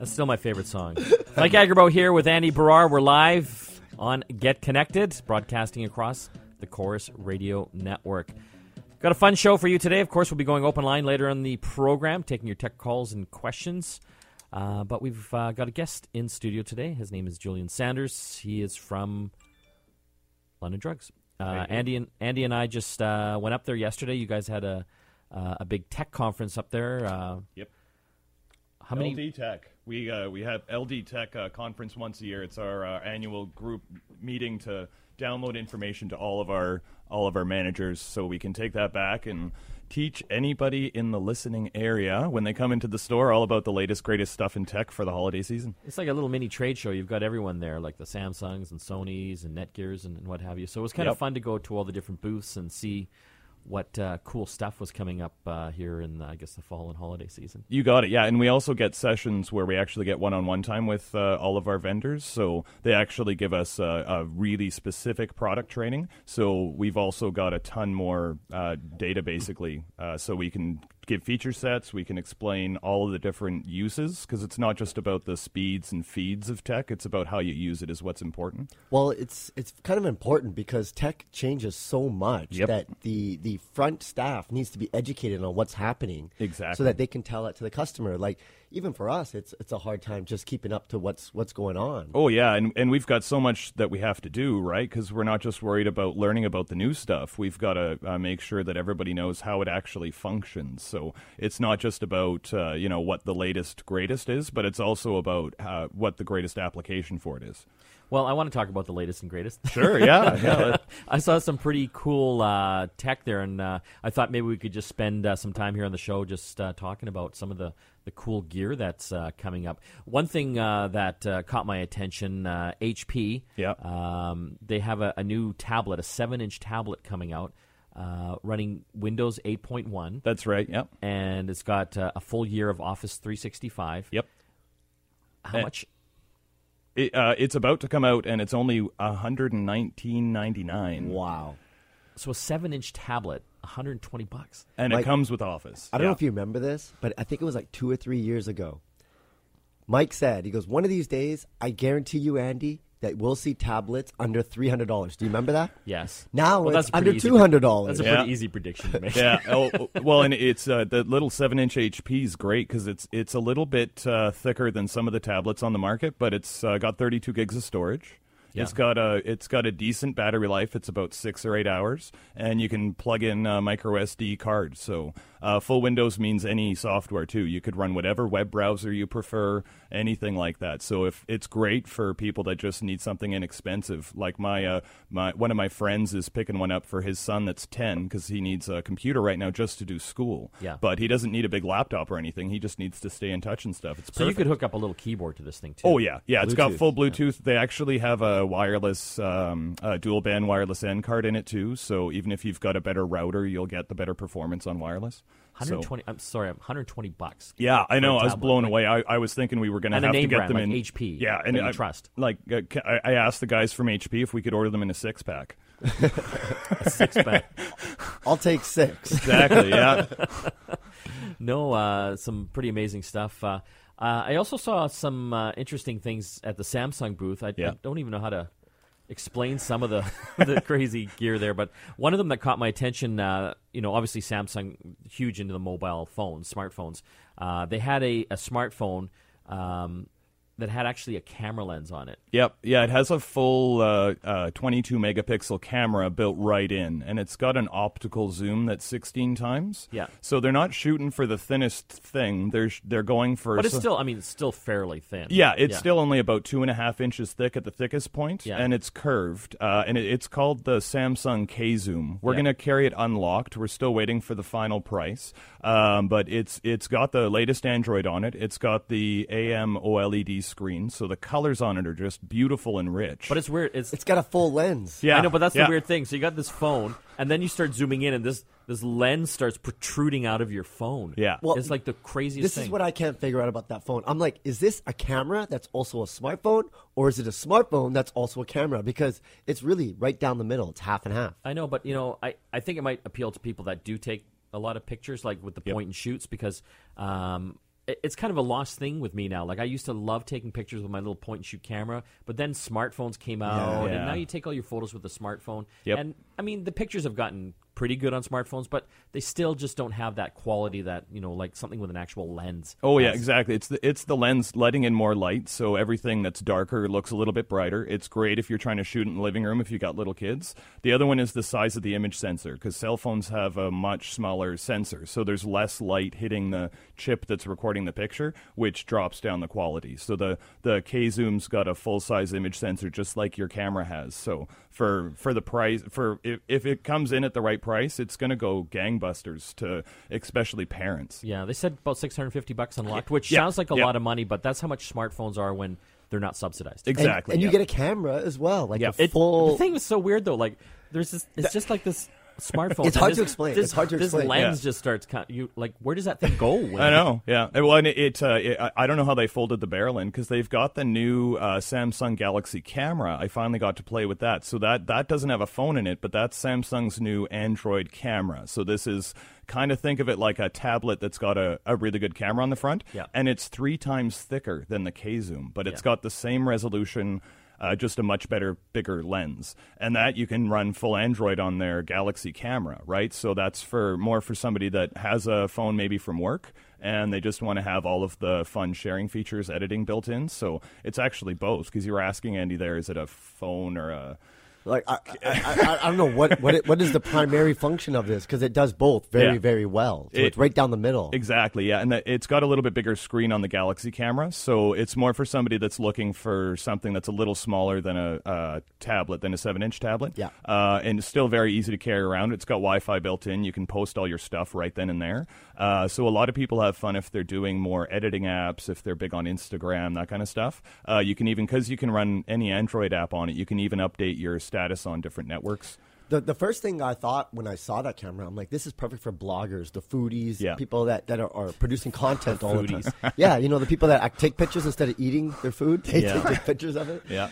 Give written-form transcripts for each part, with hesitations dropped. That's still my favorite song. Mike Agarbo here with Andy Barrar. We're live on Get Connected, broadcasting across the Chorus Radio Network. Got a fun show for you today. Of course, we'll be going open line later in the program, taking your tech calls and questions. But we've got a guest in studio today. His name is Julian Sanders. he is from London Drugs. Andy and I just went up there yesterday. You guys had a big tech conference up there. Yep. How many? LD Tech. We have LD Tech conference once a year. It's our annual group meeting to download information to all of our managers, so we can take that back and teach anybody in the listening area when they come into the store all about the latest, greatest stuff in tech for the holiday season. It's like a little mini trade show. You've got everyone there, like the Samsungs and Sonys and Netgears and what have you. So it was kind of fun to go to all the different booths and see what cool stuff was coming up here in, I guess, the fall and holiday season. You got it, yeah. And we also get sessions where we actually get one-on-one time with all of our vendors. So they actually give us a really specific product training. So we've also got a ton more data, basically, so we can give feature sets. We can explain all of the different uses, because it's not just about the speeds and feeds of tech. It's about how you use it is what's important. Well, it's kind of important because tech changes so much that the front staff needs to be educated on what's happening, so that they can tell it to the customer. Like, even for us, it's a hard time just keeping up to what's going on. Oh, yeah, and we've got so much that we have to do, right? Because we're not just worried about learning about the new stuff. We've got to make sure that everybody knows how it actually functions. So it's not just about, what the latest, greatest is, but it's also about what the greatest application for it is. Well, I want to talk about the latest and greatest. Sure, yeah. I saw some pretty cool tech there, and I thought maybe we could just spend some time here on the show just talking about some of the cool gear that's coming up. One thing that caught my attention, HP, they have a new tablet, a 7-inch tablet coming out running Windows 8.1. That's right, yep. And it's got a full year of Office 365. Yep. How much? It's about to come out, and it's only $119.99. Wow. So a 7-inch tablet. $120 bucks, and Mike, it comes with Office. I don't know if you remember this, but I think it was like 2 or 3 years ago. Mike said, he goes, one of these days, I guarantee you, Andy, that we'll see tablets under $300. Do you remember that? Yes. Now it's under $200. That's a pretty easy prediction to make. Yeah. Well, and it's the little 7-inch HP is great because it's a little bit thicker than some of the tablets on the market, but it's got 32 gigs of storage. Yeah. It's got a decent battery life. It's about 6 or 8 hours, and you can plug in a micro SD card. So full Windows means any software too. You could run whatever web browser you prefer, anything like that. So if it's great for people that just need something inexpensive, like my one of my friends is picking one up for his son that's 10 because he needs a computer right now just to do school. Yeah. But he doesn't need a big laptop or anything. He just needs to stay in touch and stuff. It's perfect. So you could hook up a little keyboard to this thing too. Oh yeah, yeah. Bluetooth. It's got full Bluetooth. Yeah. They actually have a wireless dual band wireless N card in it too, so even if you've got a better router, you'll get the better performance on wireless. $120 bucks. Yeah, I know. I was blown away. I was thinking we were going to have to get them in HP. Yeah, and trust. Like I asked the guys from HP if we could order them in a 6-pack. A 6-pack. I'll take 6. Exactly. Yeah. No, some pretty amazing stuff. I also saw some interesting things at the Samsung booth. I don't even know how to explain some of the crazy gear there, but one of them that caught my attention, obviously Samsung, huge into the mobile phones, smartphones. They had a smartphone that had actually a camera lens on it. Yep. Yeah, it has a full 22-megapixel camera built right in, and it's got an optical zoom that's 16 times. Yeah. So they're not shooting for the thinnest thing. They're going for... But it's still fairly thin. Yeah, it's still only about 2.5 inches thick at the thickest point, and it's curved, and it's called the Samsung K Zoom. We're going to carry it unlocked. We're still waiting for the final price, but it's got the latest Android on it. It's got the AMOLED screen, so the colors on it are just beautiful and rich. But it's weird. It's got a full lens. Yeah, I know, but that's the weird thing. So you got this phone, and then you start zooming in, and this lens starts protruding out of your phone. Yeah. Well, it's like the craziest thing. This is what I can't figure out about that phone. I'm like, is this a camera that's also a smartphone, or is it a smartphone that's also a camera? Because it's really right down the middle. It's half and half. I know, but, I think it might appeal to people that do take a lot of pictures, like with the point and shoots, because it's kind of a lost thing with me now. Like, I used to love taking pictures with my little point-and-shoot camera, but then smartphones came out, and now you take all your photos with a smartphone. Yep. And, I mean, the pictures have gotten pretty good on smartphones, but they still just don't have that quality that, you know, like something with an actual lens. Oh, yeah, exactly. It's the lens letting in more light, so everything that's darker looks a little bit brighter. It's great if you're trying to shoot in the living room if you got little kids. The other one is the size of the image sensor, because cell phones have a much smaller sensor, so there's less light hitting the chip that's recording the picture, which drops down the quality. So the K Zoom's got a full-size image sensor just like your camera has, so for the price, if it comes in at the right price, it's going to go gangbusters to especially parents. Yeah, they said about $650 unlocked, which sounds like a lot of money, but that's how much smartphones are when they're not subsidized. Exactly. And you get a camera as well, like a full. The thing was so weird though. Like there's this, it's just like this smartphone. It's hard to explain. This lens just starts where does that thing go? I know. Yeah. Well, and I don't know how they folded the barrel in, because they've got the new Samsung Galaxy camera. I finally got to play with that. So that doesn't have a phone in it, but that's Samsung's new Android camera. So this is kind of think of it like a tablet that's got a really good camera on the front, and it's 3 times thicker than the K Zoom, but it's got the same resolution. Just a much better, bigger lens. And that you can run full Android on their Galaxy camera, right? So that's for somebody that has a phone maybe from work and they just want to have all of the fun sharing features, editing built in. So it's actually both, because you were asking, Andy, there, is it a phone or a... Like I don't know what is the primary function of this, because it does both very well. So it's right down the middle. Exactly, yeah, and it's got a little bit bigger screen on the Galaxy camera, so it's more for somebody that's looking for something that's a little smaller than a 7-inch tablet. Yeah, and it's still very easy to carry around. It's got Wi-Fi built in. You can post all your stuff right then and there. So a lot of people have fun if they're doing more editing apps, if they're big on Instagram, that kind of stuff. You can even, because you can run any Android app on it, you can even update your status on different networks. The first thing I thought when I saw that camera, I'm like, this is perfect for bloggers, the foodies, people that are producing content all the time. Yeah, you know, the people that take pictures instead of eating their food, they take pictures of it. Yeah.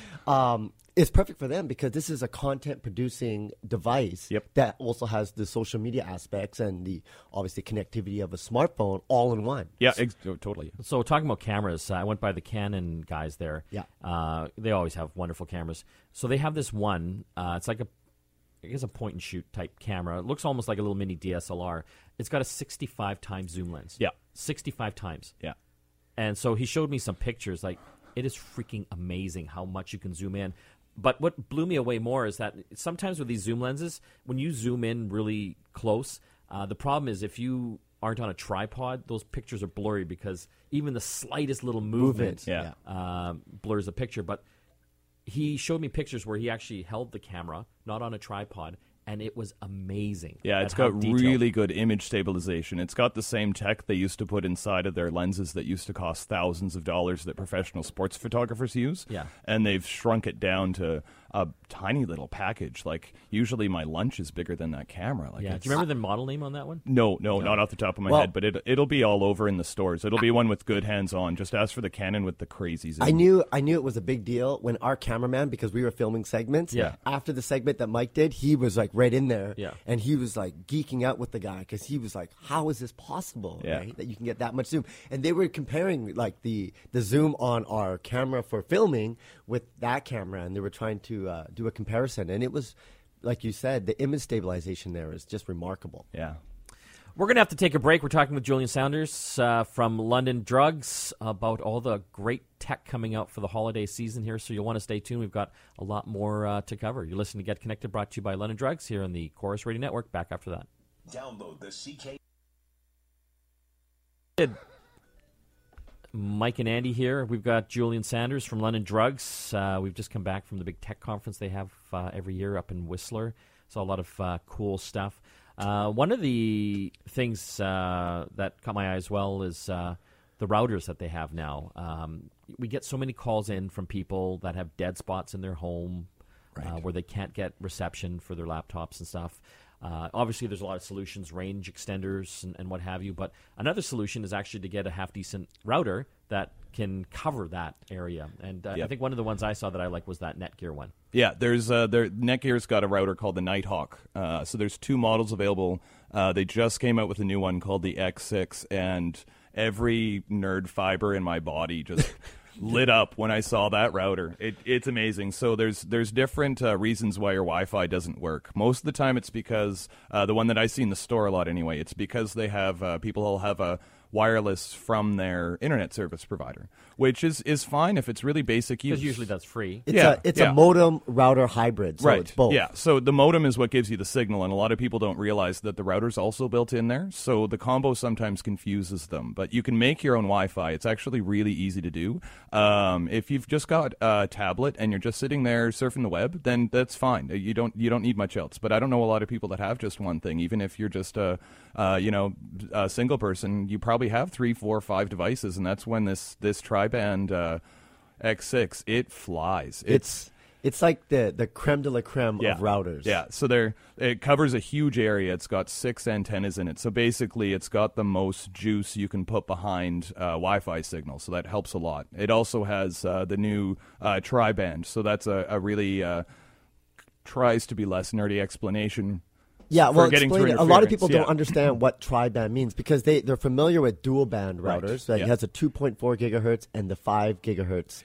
It's perfect for them, because this is a content-producing device that also has the social media aspects and the, obviously, connectivity of a smartphone all in one. Yeah, totally. So talking about cameras, I went by the Canon guys there. Yeah. They always have wonderful cameras. So they have this one. It's like a point-and-shoot type camera. It looks almost like a little mini DSLR. It's got a 65-time zoom lens. Yeah. 65 times. Yeah. And so he showed me some pictures. Like, it is freaking amazing how much you can zoom in. But what blew me away more is that sometimes with these zoom lenses, when you zoom in really close, the problem is if you aren't on a tripod, those pictures are blurry, because even the slightest little movement blurs the picture. But he showed me pictures where he actually held the camera, not on a tripod, and it was amazing. Yeah, it's got really good image stabilization. It's got the same tech they used to put inside of their lenses that used to cost thousands of dollars that professional sports photographers use. Yeah. And they've shrunk it down to a tiny little package. Like, usually my lunch is bigger than that camera. Like, do you remember the model name on that one? No, not off the top of my head, but it'll be all over in the stores. It'll be one with good hands-on. Just ask for the Canon with the crazies. I knew it was a big deal when our cameraman, because we were filming segments, after the segment that Mike did, he was like, right in there, and he was like geeking out with the guy, because he was like, how is this possible, right, that you can get that much zoom? And they were comparing like the zoom on our camera for filming with that camera, and they were trying to do a comparison, and it was, like you said, the image stabilization there is just remarkable. Yeah. We're going to have to take a break. We're talking with Julian Sanders from London Drugs about all the great tech coming out for the holiday season here, so you'll want to stay tuned. We've got a lot more to cover. You're listening to Get Connected, brought to you by London Drugs here on the Chorus Radio Network. Back after that. Download the CK. Mike and Andy here. We've got Julian Sanders from London Drugs. We've just come back from the big tech conference they have every year up in Whistler. Saw a lot of cool stuff. One of the things that caught my eye as well is the routers that they have now. We get so many calls in from people that have dead spots in their home, where they can't get reception for their laptops and stuff. Obviously, there's a lot of solutions, range extenders and what have you, but another solution is actually to get a half-decent router that can cover that area. And I think one of the ones I saw that I liked was that Netgear one. Yeah, there's Netgear's got a router called the Nighthawk. So there's 2 models available. They just came out with a new one called the X6, and every nerd fiber in my body just lit up when I saw that router. It's amazing. So there's different reasons why your Wi-Fi doesn't work. Most of the time it's because, the one that I see in the store a lot anyway, it's because they have, people will have a wireless from their internet service provider, which is fine if it's really basic use. Because usually that's free. It's a modem router hybrid, so it's both. Yeah, so the modem is what gives you the signal, and a lot of people don't realize that the router's also built in there, so the combo sometimes confuses them. But you can make your own Wi-Fi. It's actually really easy to do. If you've just got a tablet and you're just sitting there surfing the web, then that's fine. You don't need much else. But I don't know a lot of people that have just one thing. Even if you're just a single person, you probably have 3, 4, 5 devices, and that's when this tri-band X6, it flies. It's like the creme de la creme of routers. Yeah, so it covers a huge area. It's got 6 antennas in it. So basically, it's got the most juice you can put behind Wi-Fi signal, so that helps a lot. It also has the new tri-band, so that's a really tries to be less nerdy explanation. Yeah, well, explain it. A lot of people don't understand what tri-band means because they're familiar with dual-band routers. That has a 2.4 gigahertz and the 5 gigahertz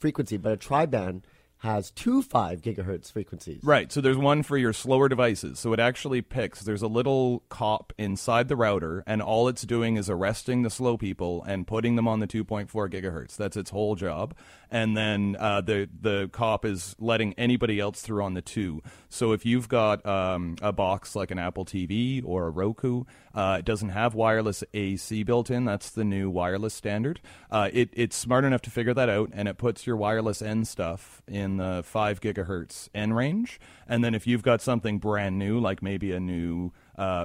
frequency, but a tri-band has 2.5 gigahertz frequencies. Right, so there's one for your slower devices. So it actually picks, there's a little cop inside the router, and all it's doing is arresting the slow people and putting them on the 2.4 gigahertz. That's its whole job. And then the cop is letting anybody else through on the 2. So if you've got a box like an Apple TV or a Roku, it doesn't have wireless AC built in. That's the new wireless standard. It's smart enough to figure that out, and it puts your wireless N stuff in the 5 gigahertz N range. And then if you've got something brand new, like maybe a new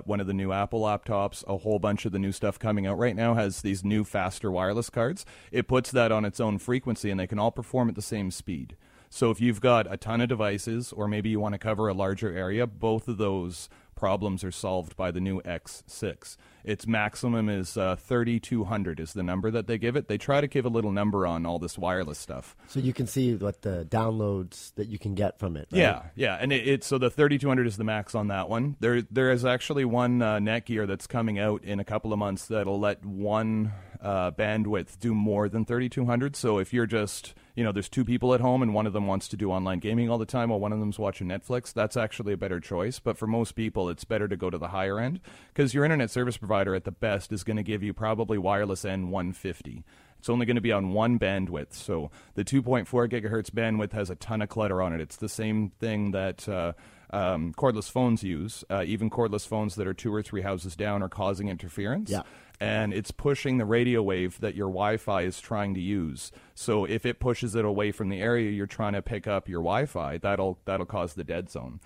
one of the new Apple laptops, a whole bunch of the new stuff coming out right now has these new faster wireless cards. It puts that on its own frequency, and they can all perform at the same speed. So if you've got a ton of devices, or maybe you want to cover a larger area, both of those problems are solved by the new X6. Its maximum is 3200 is the number that they give it. They try to give a little number on all this wireless stuff, so you can see what the downloads that you can get from it, right? Yeah, and it's so the 3200 is the max on that one. There is actually one Netgear that's coming out in a couple of months that'll let one bandwidth do more than 3200. So if you're just, there's 2 people at home and one of them wants to do online gaming all the time while one of them's watching Netflix, that's actually a better choice. But for most people, it's better to go to the higher end, because your internet service provider at the best is going to give you probably wireless N150. It's only going to be on one bandwidth. So the 2.4 gigahertz bandwidth has a ton of clutter on it. It's the same thing that cordless phones use. Even cordless phones that are 2 or 3 houses down are causing interference. Yeah. And it's pushing the radio wave that your Wi-Fi is trying to use. So if it pushes it away from the area you're trying to pick up your Wi-Fi, that'll cause the dead zone.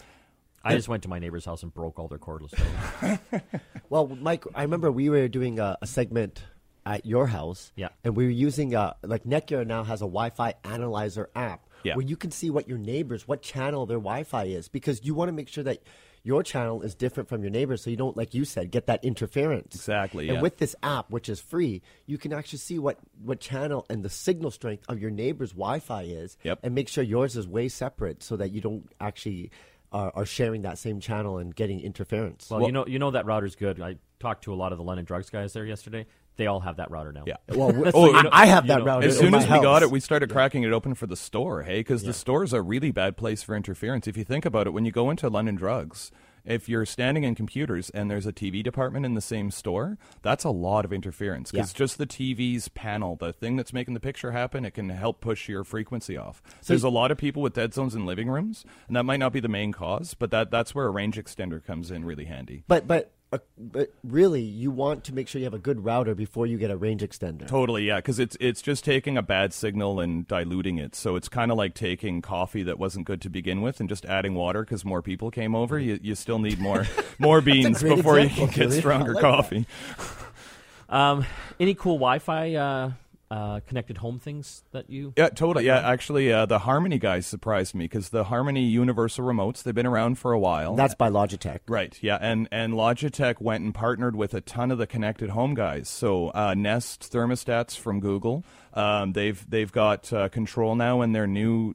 I just went to my neighbor's house and broke all their cordless phones. Well, Mike, I remember we were doing a segment at your house, and we were using like Netgear now has a Wi-Fi analyzer app where you can see what your neighbors, what channel their Wi-Fi is, because you want to make sure that your channel is different from your neighbor, so you don't, like you said, get that interference. Exactly. And with this app, which is free, you can actually see what channel and the signal strength of your neighbor's Wi-Fi is, and make sure yours is way separate so that you don't actually are sharing that same channel and getting interference. Well, you know that router's good. I talked to a lot of the London Drugs guys there yesterday. They all have that router now. Yeah. Well, I have that router. As soon as we got it, we started cracking it open for the store, because the store's a really bad place for interference. If you think about it, when you go into London Drugs, if you're standing in computers and there's a TV department in the same store, that's a lot of interference, because just the TV's panel, the thing that's making the picture happen, it can help push your frequency off. So there's a lot of people with dead zones in living rooms, and that might not be the main cause, but that's where a range extender comes in really handy. But really, you want to make sure you have a good router before you get a range extender. Totally, yeah, because it's just taking a bad signal and diluting it. So it's kind of like taking coffee that wasn't good to begin with and just adding water because more people came over. You still need more beans before you can get stronger coffee. Any cool Wi-Fi connected home things that you... Yeah, totally. Yeah, actually, the Harmony guys surprised me, because the Harmony universal remotes, they've been around for a while. That's by Logitech. Right, yeah, and Logitech went and partnered with a ton of the connected home guys. So Nest thermostats from Google, they've got control now in their new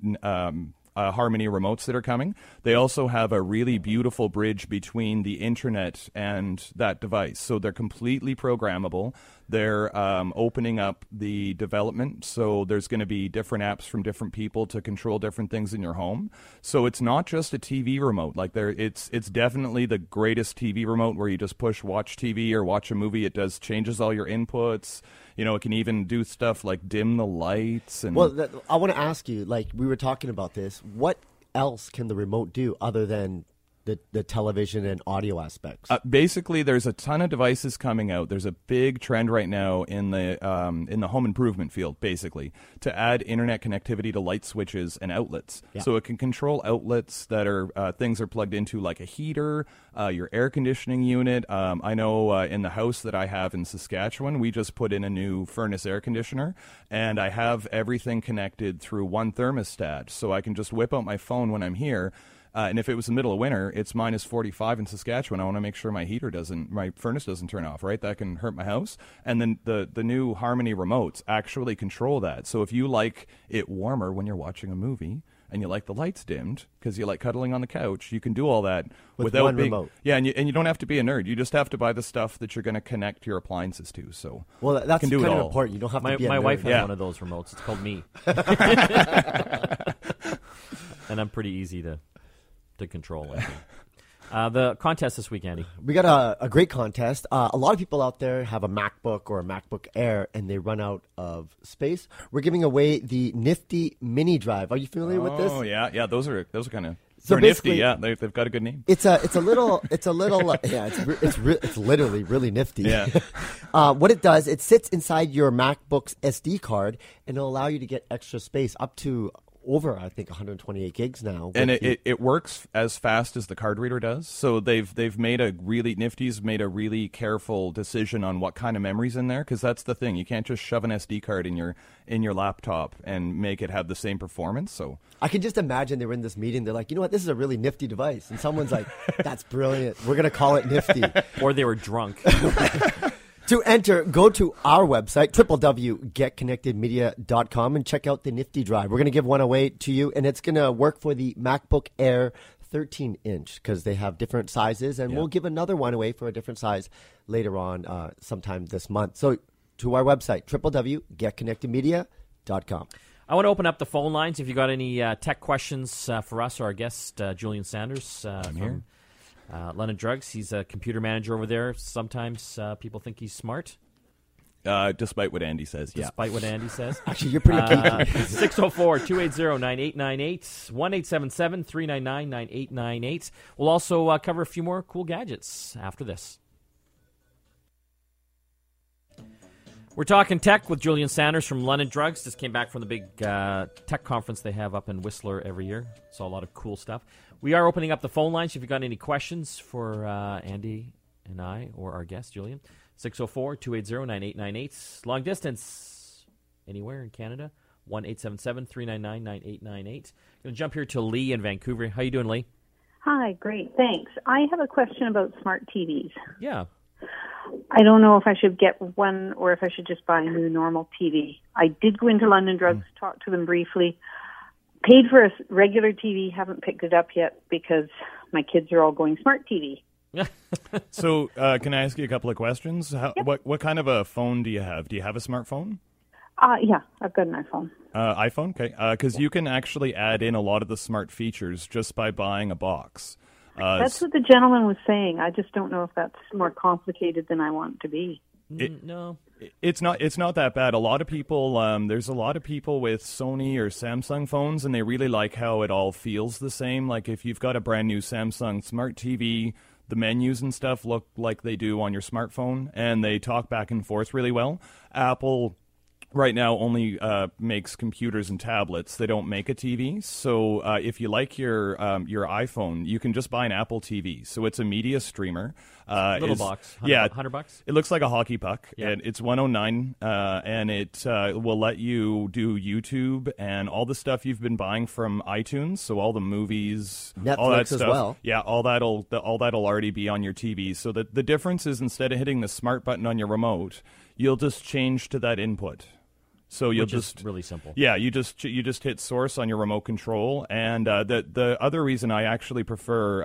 Harmony remotes that are coming. They also have a really beautiful bridge between the internet and that device. So they're completely programmable. They're opening up the development. So there's going to be different apps from different people to control different things in your home. So it's not just a TV remote. Like it's definitely the greatest TV remote where you just push watch TV or watch a movie. It does changes all your inputs. You know, it can even do stuff like dim the lights. And I want to ask you, like we were talking about this, what else can the remote do other than the television and audio aspects? Basically, there's a ton of devices coming out. There's a big trend right now in the home improvement field, basically, to add internet connectivity to light switches and outlets. Yeah. So it can control outlets that are things are plugged into, like a heater, your air conditioning unit. I know in the house that I have in Saskatchewan, we just put in a new furnace air conditioner, and I have everything connected through one thermostat. So I can just whip out my phone when I'm here. And if it was the middle of winter, it's minus 45 in Saskatchewan. I want to make sure my heater doesn't, my furnace doesn't turn off, right? That can hurt my house. And then the new Harmony remotes actually control that. So if you like it warmer when you're watching a movie and you like the lights dimmed because you like cuddling on the couch, you can do all that without one remote. Yeah, and you don't have to be a nerd. You just have to buy the stuff that you're going to connect your appliances to. So that's kind of important. You don't have to be a nerd. My wife has one of those remotes. It's called me. And I'm pretty easy to control, I think. The contest this week, Andy. We got a great contest. A lot of people out there have a MacBook or a MacBook Air, and they run out of space. We're giving away the Nifty Mini Drive. Are you familiar with this? Oh yeah. Those are kind of nifty. Yeah, they've got a good name. It's a little yeah. It's literally really nifty. Yeah. What it does, it sits inside your MacBook's SD card, and it'll allow you to get extra space up to. Over, I think, 128 gigs now. And it works as fast as the card reader does. So Nifty's made a really careful decision on what kind of memory's in there, because that's the thing. You can't just shove an SD card in your laptop and make it have the same performance. So I can just imagine they were in this meeting. They're like, you know what? This is a really nifty device. And someone's like, that's brilliant. We're going to call it Nifty. Or they were drunk. To enter, go to our website, www.getconnectedmedia.com, and check out the Nifty Drive. We're going to give one away to you, and it's going to work for the MacBook Air 13-inch because they have different sizes, and we'll give another one away for a different size later on sometime this month. So to our website, www.getconnectedmedia.com. I want to open up the phone lines. If you got any tech questions for us or our guest, Julian Sanders. I'm here. London Drugs, he's a computer manager over there. Sometimes people think he's smart. Despite what Andy says, yeah. Despite what Andy says. Actually, you're pretty geeky. 604-280-9898, 1-877-399-9898. We'll also cover a few more cool gadgets after this. We're talking tech with Julian Sanders from London Drugs. Just came back from the big tech conference they have up in Whistler every year. Saw a lot of cool stuff. We are opening up the phone lines. If you've got any questions for Andy and I or our guest, Julian, 604-280-9898. Long distance, anywhere in Canada, 1-877-399-9898. I'm going to jump here to Lee in Vancouver. How you doing, Lee? Hi, great, thanks. I have a question about smart TVs. Yeah. I don't know if I should get one or if I should just buy a new normal TV. I did go into London Drugs, talk to them briefly. Paid for a regular TV, haven't picked it up yet because my kids are all going smart TV. So can I ask you a couple of questions? Yep. What kind of a phone do you have? Do you have a smartphone? Yeah, I've got an iPhone. iPhone? Okay. Because you can actually add in a lot of the smart features just by buying a box. That's what the gentleman was saying. I just don't know if that's more complicated than I want it to be. No. It's not that bad. A lot of people, there's a lot of people with Sony or Samsung phones, and they really like how it all feels the same. Like if you've got a brand new Samsung Smart TV, the menus and stuff look like they do on your smartphone, and they talk back and forth really well. Apple right now only makes computers and tablets. They don't make a TV. So if you like your iPhone, you can just buy an Apple TV. So it's a media streamer. Little box. $100. It looks like a hockey puck. Yeah. And it's $109, and it will let you do YouTube and all the stuff you've been buying from iTunes. So all the movies, Netflix, all that stuff. As well. Yeah, all that'll already be on your TV. So the difference is, instead of hitting the smart button on your remote, you'll just change to that input. So you'll just really simple. Yeah, you just hit source on your remote control, and the other reason I actually prefer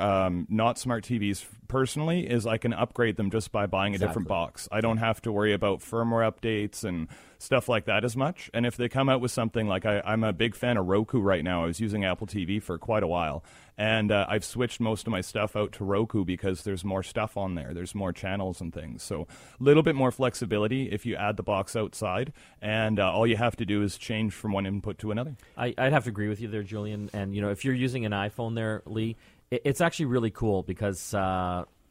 not smart TVs personally is I can upgrade them just by buying a different box. I don't have to worry about firmware updates and stuff like that as much. And if they come out with something like I'm a big fan of Roku right now. I was using Apple TV for quite a while, and I've switched most of my stuff out to Roku because there's more stuff on there. There's more channels and things. So a little bit more flexibility if you add the box outside, and all you have to do is change from one input to another. I'd have to agree with you there, Julian. And you know, if you're using an iPhone there, Lee, it's actually really cool because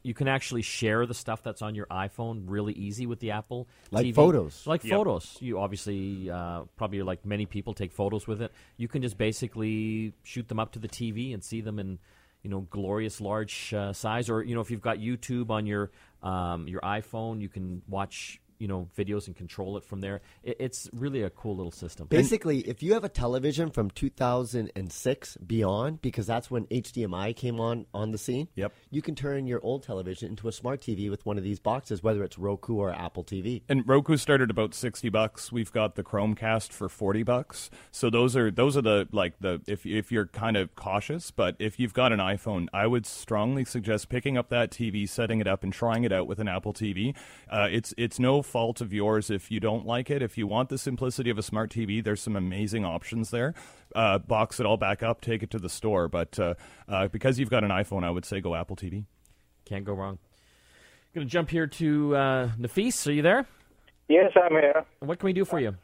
you can actually share the stuff that's on your iPhone really easy with the Apple TV. Like photos. Like photos. You obviously, probably like many people, take photos with it. You can just basically shoot them up to the TV and see them in, you know, glorious large size. Or, you know, if you've got YouTube on your iPhone, you can watch, you know, videos and control it from there. It's really a cool little system. Basically, if you have a television from 2006 beyond, because that's when HDMI came on the scene, you can turn your old television into a smart TV with one of these boxes, whether it's Roku or Apple TV. And Roku started about $60. We've got the Chromecast for $40. So those are the, like, the if you're kind of cautious, but if you've got an iPhone, I would strongly suggest picking up that TV, setting it up, and trying it out with an Apple TV. It's no fault of yours if you don't like it. If you want the simplicity of a smart TV, there's some amazing options there. Box it all back up, take it to the store. But because you've got an iPhone, I would say go Apple TV. Can't go wrong. I'm going to jump here to Nafis. Are you there? Yes, I'm here. What can we do for you?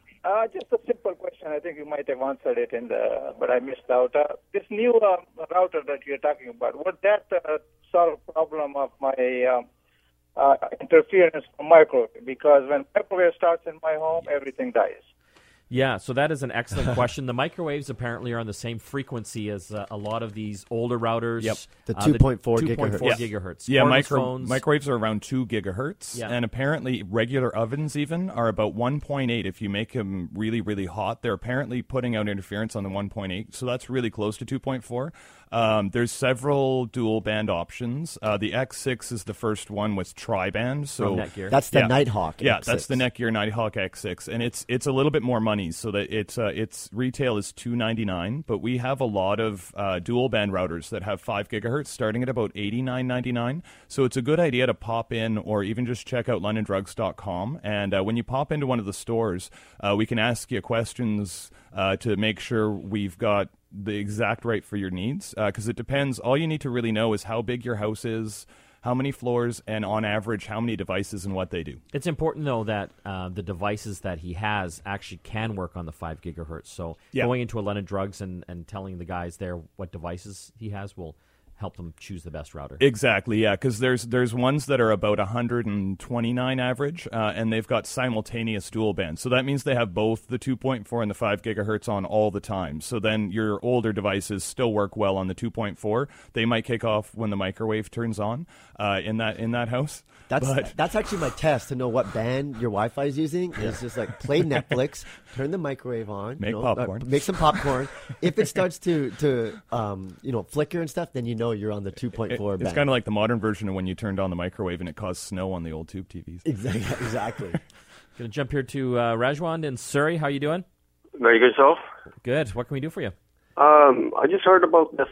Just a simple question. I think you might have answered it, but I missed out. This new router that you're talking about, would that solve the problem of my... interference from microwave, because when microwave starts in my home, everything dies. Yeah, so that is an excellent question. The microwaves apparently are on the same frequency as a lot of these older routers. Yep, the 2.4 gigahertz. Gigahertz. Yeah, microwaves are around 2 gigahertz, and apparently regular ovens even are about 1.8. If you make them really, really hot, they're apparently putting out interference on the 1.8, so that's really close to 2.4. There's several dual band options. The X6 is the first one with tri-band. So Netgear. That's the Nighthawk. Yeah, X6. That's the Netgear Nighthawk X6, and it's a little bit more money. So that its retail is $299, but we have a lot of dual band routers that have 5 gigahertz, starting at about $89.99. So it's a good idea to pop in, or even just check out LondonDrugs.com. And when you pop into one of the stores, we can ask you questions to make sure we've got the exact right for your needs, because it depends. All you need to really know is how big your house is, how many floors, and on average, how many devices and what they do. It's important, though, that the devices that he has actually can work on the 5 gigahertz. So going into a London Drugs and telling the guys there what devices he has will help them choose the best router. Exactly, yeah, because there's ones that are about 129 average, and they've got simultaneous dual band. So that means they have both the 2.4 and the 5 gigahertz on all the time. So then your older devices still work well on the 2.4. They might kick off when the microwave turns on in that house. That's actually my test to know what band your Wi-Fi is using. It's just like play Netflix, turn the microwave on, popcorn, make some popcorn. If it starts to flicker and stuff, then you know you're on the 2.4 band. It's kind of like the modern version of when you turned on the microwave and it caused snow on the old tube TVs. Exactly. Going to jump here to Rajwand in Surrey. How are you doing? Very good, yourself? Good. What can we do for you? I just heard about this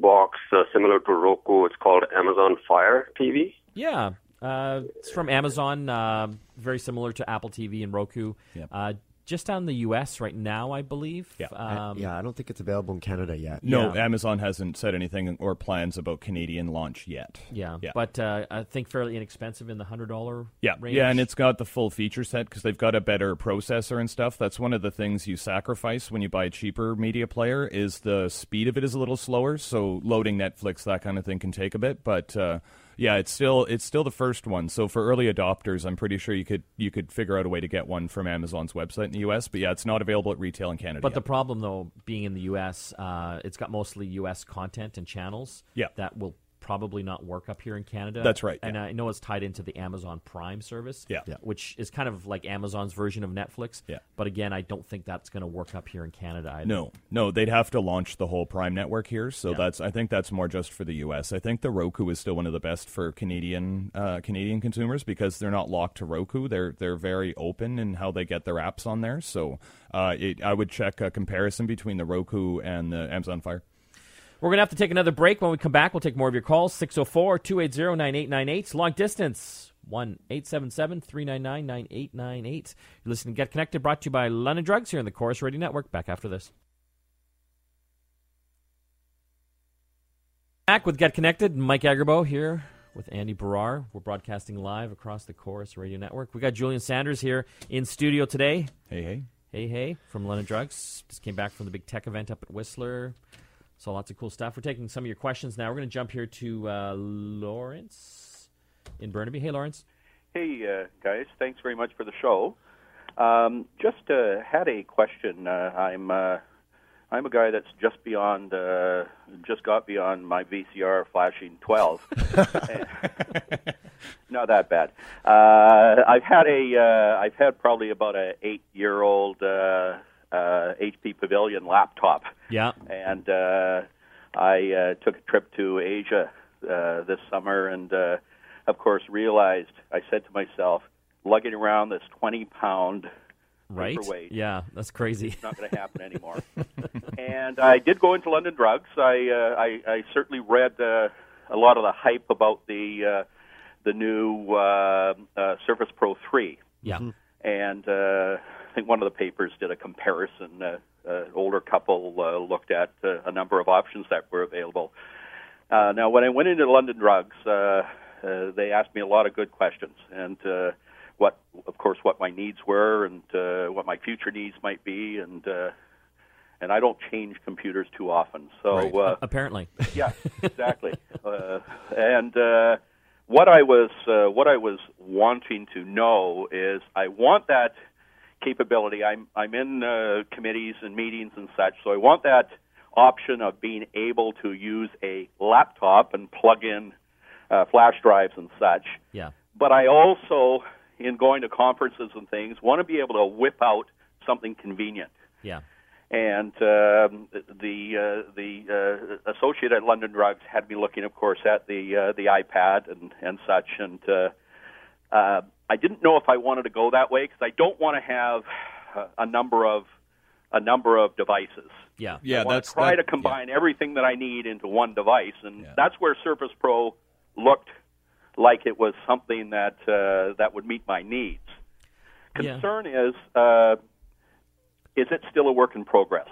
box similar to Roku. It's called Amazon Fire TV. Yeah. It's from Amazon, very similar to Apple TV and Roku. Yep. Just down in the U.S. right now, I believe. Yeah. I don't think it's available in Canada yet. No, Amazon hasn't said anything or plans about Canadian launch yet. Yeah. But I think fairly inexpensive in the $100 range. Yeah, and it's got the full feature set because they've got a better processor and stuff. That's one of the things you sacrifice when you buy a cheaper media player is the speed of it is a little slower, so loading Netflix, that kind of thing can take a bit, but... yeah, it's still the first one. So for early adopters, I'm pretty sure you could figure out a way to get one from Amazon's website in the U.S. But yeah, it's not available at retail in Canada. But the problem, though, being in the U.S., it's got mostly U.S. content and channels that will probably not work up here in Canada. That's right. And I know it's tied into the Amazon Prime service, which is kind of like Amazon's version of Netflix. Yeah. But again, I don't think that's going to work up here in Canada either. No, they'd have to launch the whole Prime network here. So I think that's more just for the U.S. I think the Roku is still one of the best for Canadian consumers because they're not locked to Roku. They're very open in how they get their apps on there. So I would check a comparison between the Roku and the Amazon Fire. We're going to have to take another break. When we come back, we'll take more of your calls. 604-280-9898. Long distance, 1-877-399-9898. You're listening to Get Connected, brought to you by London Drugs here on the Chorus Radio Network. Back after this. Back with Get Connected. Mike Agarbo here with Andy Barrar. We're broadcasting live across the Chorus Radio Network. We got Julian Sanders here in studio today. Hey, from London Drugs. Just came back from the big tech event up at Whistler. So lots of cool stuff. We're taking some of your questions now. We're going to jump here to Lawrence in Burnaby. Hey, Lawrence. Hey, guys. Thanks very much for the show. Just had a question. I'm a guy that's just got beyond my VCR flashing 12. Not that bad. I've had probably about an 8-year-old. HP Pavilion laptop. Yeah. And I took a trip to Asia this summer and, of course, realized, I said to myself, lugging around this 20-pound paperweight. Yeah, that's crazy. It's not going to happen anymore. And I did go into London Drugs. I certainly read a lot of the hype about the new Surface Pro 3. Yeah. And I think one of the papers did a comparison. An older couple looked at a number of options that were available. Now, when I went into London Drugs, they asked me a lot of good questions and what my needs were and what my future needs might be. And I don't change computers too often. So right. Apparently, yeah, exactly. What I was wanting to know is I want that capability. I'm in committees and meetings and such, so I want that option of being able to use a laptop and plug in flash drives and such. Yeah. But I also, in going to conferences and things, want to be able to whip out something convenient. Yeah. And the associate at London Drugs had me looking, of course, at the iPad and such, and I didn't know if I wanted to go that way because I don't want to have a number of devices. Yeah, yeah. I want to combine everything that I need into one device, and that's where Surface Pro looked like it was something that that would meet my needs. Concern is it still a work in progress?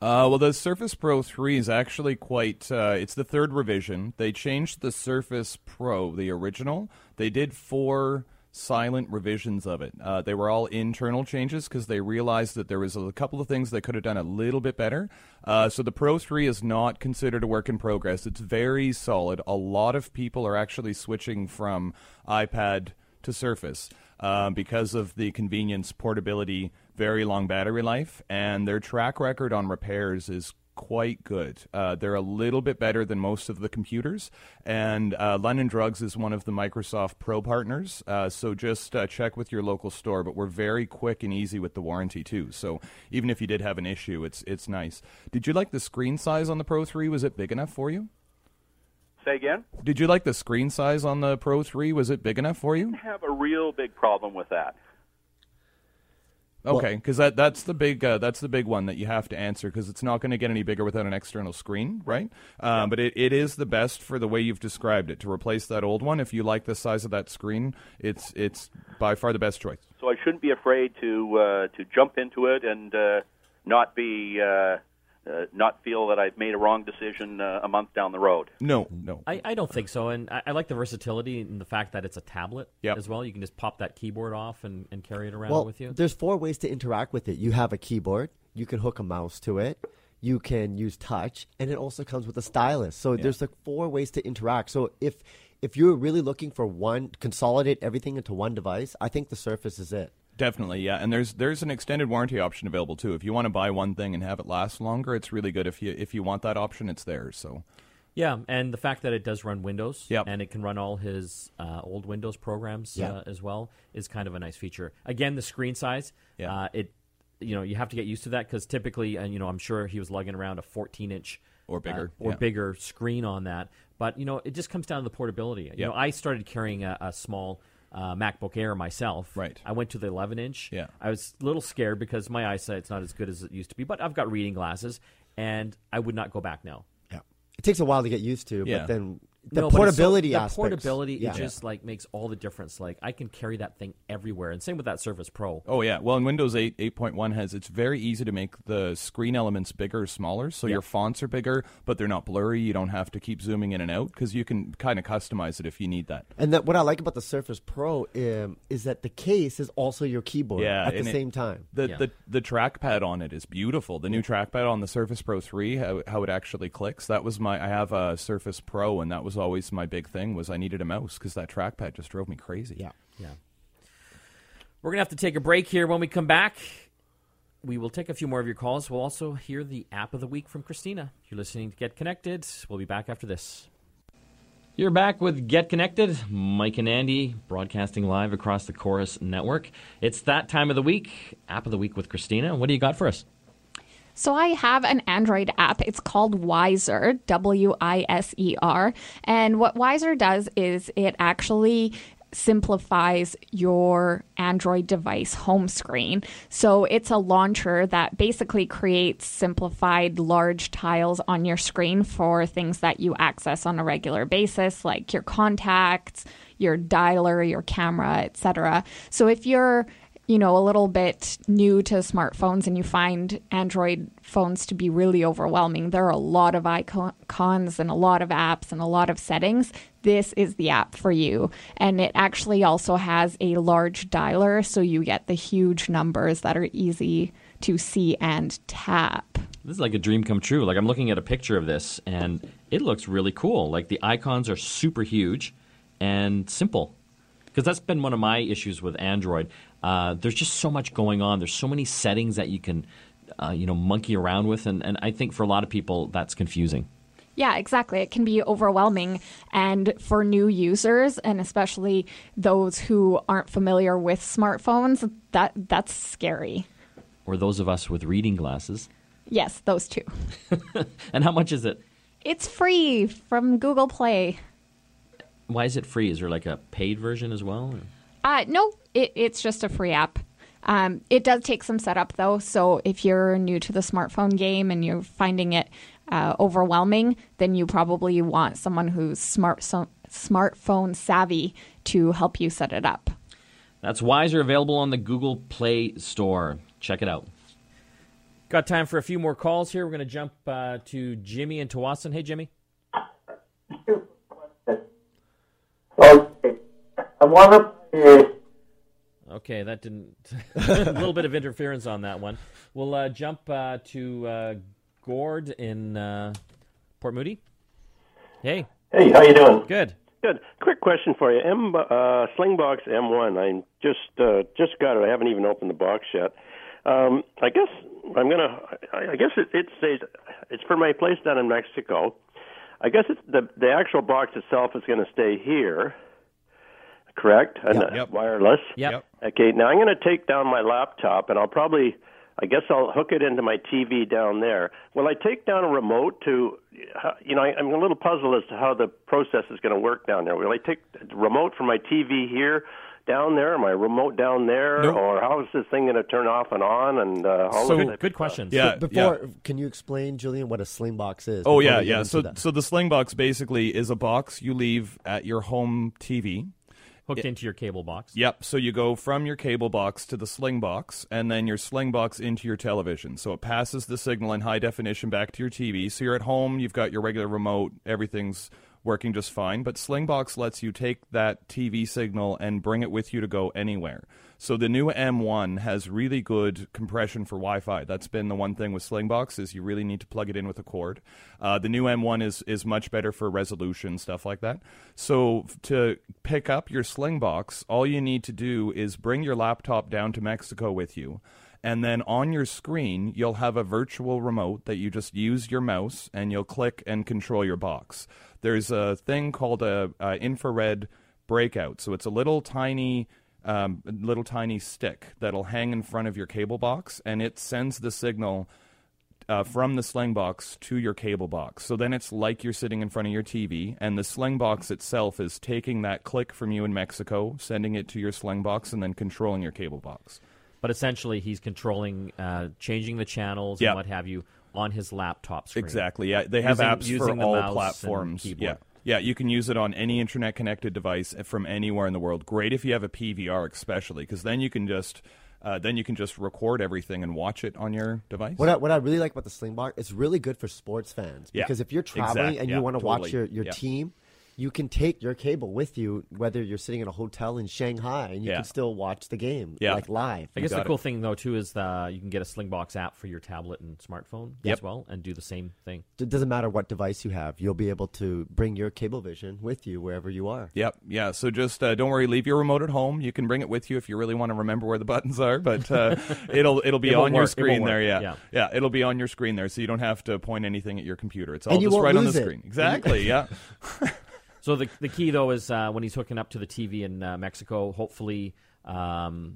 Well, the Surface Pro 3 is actually quite, it's the third revision. They changed the Surface Pro, the original. They did 4 silent revisions of it. They were all internal changes because they realized that there was a couple of things they could have done a little bit better. So the Pro 3 is not considered a work in progress. It's very solid. A lot of people are actually switching from iPad to Surface because of the convenience, portability, very long battery life, and their track record on repairs is quite good. They're a little bit better than most of the computers, and London Drugs is one of the Microsoft Pro partners, so just check with your local store, but we're very quick and easy with the warranty too, so even if you did have an issue, it's nice. Did you like the screen size on the Pro 3? Was it big enough for you? Say again? Did you like the screen size on the Pro 3? Was it big enough for you? I didn't have a real big problem with that. Okay, because that's the big one that you have to answer because it's not going to get any bigger without an external screen, right? But it is the best for the way you've described it to replace that old one. If you like the size of that screen, it's by far the best choice. So I shouldn't be afraid to jump into it and not feel that I've made a wrong decision a month down the road. No. I don't think so, and I like the versatility and the fact that it's a tablet as well. You can just pop that keyboard off and carry it around with you. There's 4 ways to interact with it. You have a keyboard. You can hook a mouse to it. You can use touch, and it also comes with a stylus. So there's 4 ways to interact. So if you're really looking for one, consolidate everything into one device, I think the Surface is it. Definitely, yeah, and there's an extended warranty option available too. If you want to buy one thing and have it last longer, it's really good. If you want that option, it's there. So, Yeah, and the fact that it does run Windows, yep, and it can run all his old Windows programs, yep, as well, is kind of a nice feature. Again, the screen size, yep, it, you know, you have to get used to that because typically, and you know, I'm sure he was lugging around a 14-inch or bigger bigger screen on that. But you know, it just comes down to the portability. Yep. You know, I started carrying a small MacBook Air myself. Right. I went to the 11-inch. Yeah. I was a little scared because my eyesight's not as good as it used to be, but I've got reading glasses, and I would not go back now. It takes a while to get used to, yeah, but then the portability aspect. The portability, yeah, it just like makes all the difference. Like I can carry that thing everywhere, and same with that Surface Pro. Oh yeah, well, in Windows 8, 8.1 has, it's very easy to make the screen elements bigger or smaller, so, yep, your fonts are bigger, but they're not blurry. You don't have to keep zooming in and out because you can kind of customize it if you need that. And that, what I like about the Surface Pro is that the case is also your keyboard, yeah, at the same time. The trackpad on it is beautiful. The new trackpad on the Surface Pro 3, how it actually clicks. That was I have a Surface Pro, and that was always my big thing, was I needed a mouse because that trackpad just drove me crazy. Yeah, yeah. We're going to have to take a break here. When we come back, we will take a few more of your calls. We'll also hear the app of the week from Christina. You're listening to Get Connected. We'll be back after this. You're back with Get Connected. Mike and Andy broadcasting live across the Chorus Network. It's that time of the week, app of the week with Christina. What do you got for us? So I have an Android app. It's called Wiser, W-I-S-E-R. And what Wiser does is it actually simplifies your Android device home screen. So it's a launcher that basically creates simplified large tiles on your screen for things that you access on a regular basis, like your contacts, your dialer, your camera, etc. So if you're a little bit new to smartphones and you find Android phones to be really overwhelming, there are a lot of icons and a lot of apps and a lot of settings. This is the app for you. And it actually also has a large dialer, so you get the huge numbers that are easy to see and tap. This is like a dream come true. Like I'm looking at a picture of this, and it looks really cool. Like the icons are super huge and simple. Because that's been one of my issues with Android. There's just so much going on. There's so many settings that you can, monkey around with. And I think for a lot of people, that's confusing. Yeah, exactly. It can be overwhelming. And for new users, and especially those who aren't familiar with smartphones, that's scary. Or those of us with reading glasses. Yes, those too. And how much is it? It's free from Google Play. Why is it free? Is there like a paid version as well? No, it's just a free app. It does take some setup though. So if you're new to the smartphone game and you're finding it overwhelming, then you probably want someone who's smartphone savvy to help you set it up. That's Wiser, available on the Google Play Store. Check it out. Got time for a few more calls here. We're going to jump to Jimmy in Tawasin. Hey, Jimmy. Okay, that didn't... a little bit of interference on that one. We'll jump to Gord in Port Moody. Hey. Hey, how you doing? Good. Quick question for you. Slingbox M1, I just got it. I haven't even opened the box yet. I guess I'm going to... I guess it stays... It's for my place down in Mexico. I guess it's the actual box itself is going to stay here. Correct? Yep. Wireless? Yep. Okay, now I'm going to take down my laptop, and I'll hook it into my TV down there. Will I take down a remote to, I'm a little puzzled as to how the process is going to work down there. Will I take the remote from my TV here down there, or my remote down there, nope, or how is this thing going to turn off and on? And good questions. Yeah, can you explain, Julian, what a Slingbox is? Oh, yeah. So the Slingbox basically is a box you leave at your home TV. Hooked into your cable box. Yep. So you go from your cable box to the Slingbox, and then your Slingbox into your television. So it passes the signal in high definition back to your TV. So you're at home, you've got your regular remote, everything's working just fine. But Slingbox lets you take that TV signal and bring it with you to go anywhere. So the new M1 has really good compression for Wi-Fi. That's been the one thing with Slingbox, is you really need to plug it in with a cord. The new M1 is much better for resolution, stuff like that. So to pick up your Slingbox, all you need to do is bring your laptop down to Mexico with you, And then on your screen, you'll have a virtual remote that you just use your mouse and you'll click and control your box. There's a thing called a infrared breakout. So it's a little tiny stick that'll hang in front of your cable box, and it sends the signal from the Slingbox to your cable box. So then it's like you're sitting in front of your TV, and the Slingbox itself is taking that click from you in Mexico, sending it to your Slingbox, and then controlling your cable box. But essentially, he's controlling, changing the channels and what have you on his laptop screen. Exactly. Yeah, they have apps for all platforms. Yeah, yeah. You can use it on any internet-connected device from anywhere in the world. Great if you have a PVR, especially, because then you can just record everything and watch it on your device. What I really like about the Slingbox, it's really good for sports fans because if you're traveling and you want to watch your team. You can take your cable with you, whether you're sitting in a hotel in Shanghai, and you can still watch the game like live. I guess the cool thing, though, too, is you can get a Slingbox app for your tablet and smartphone as well and do the same thing. It doesn't matter what device you have. You'll be able to bring your Cablevision with you wherever you are. Yep, yeah. So just don't worry. Leave your remote at home. You can bring it with you if you really want to remember where the buttons are, but it'll be on your screen there. Yeah, it'll be on your screen there, so you don't have to point anything at your computer. It's all just right on the screen. Exactly, yeah. So the key, though, is when he's hooking up to the TV in Mexico, hopefully the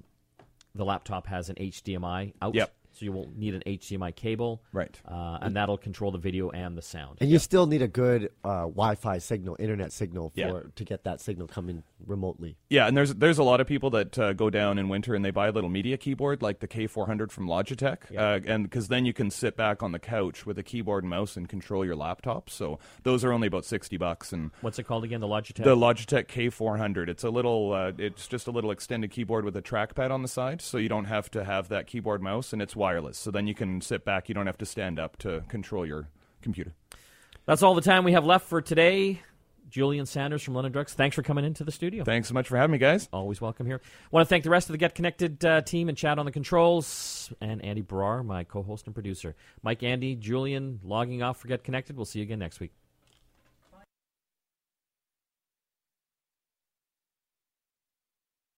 laptop has an HDMI out. Yep. So you won't need an HDMI cable. Right. And that'll control the video and the sound. And you still need a good Wi-Fi signal, internet signal to get that signal coming remotely. Yeah, and there's a lot of people that go down in winter and they buy a little media keyboard like the K400 from Logitech. And because then you can sit back on the couch with a keyboard and mouse and control your laptop. So those are only about $60. And what's it called again, the Logitech? The Logitech K400. It's a little it's just a little extended keyboard with a trackpad on the side, so you don't have to have that keyboard mouse, and it's wireless, so then you can sit back. You don't have to stand up to control your computer. That's all the time we have left for today. Julian Sanders from London Drugs, thanks for coming into the studio. Thanks so much for having me, guys. Always welcome here. Want to thank the rest of the Get Connected team and Chad on the controls, and Andy Brar, my co-host and producer. Mike, Andy, Julian, logging off for Get Connected. We'll see you again next week.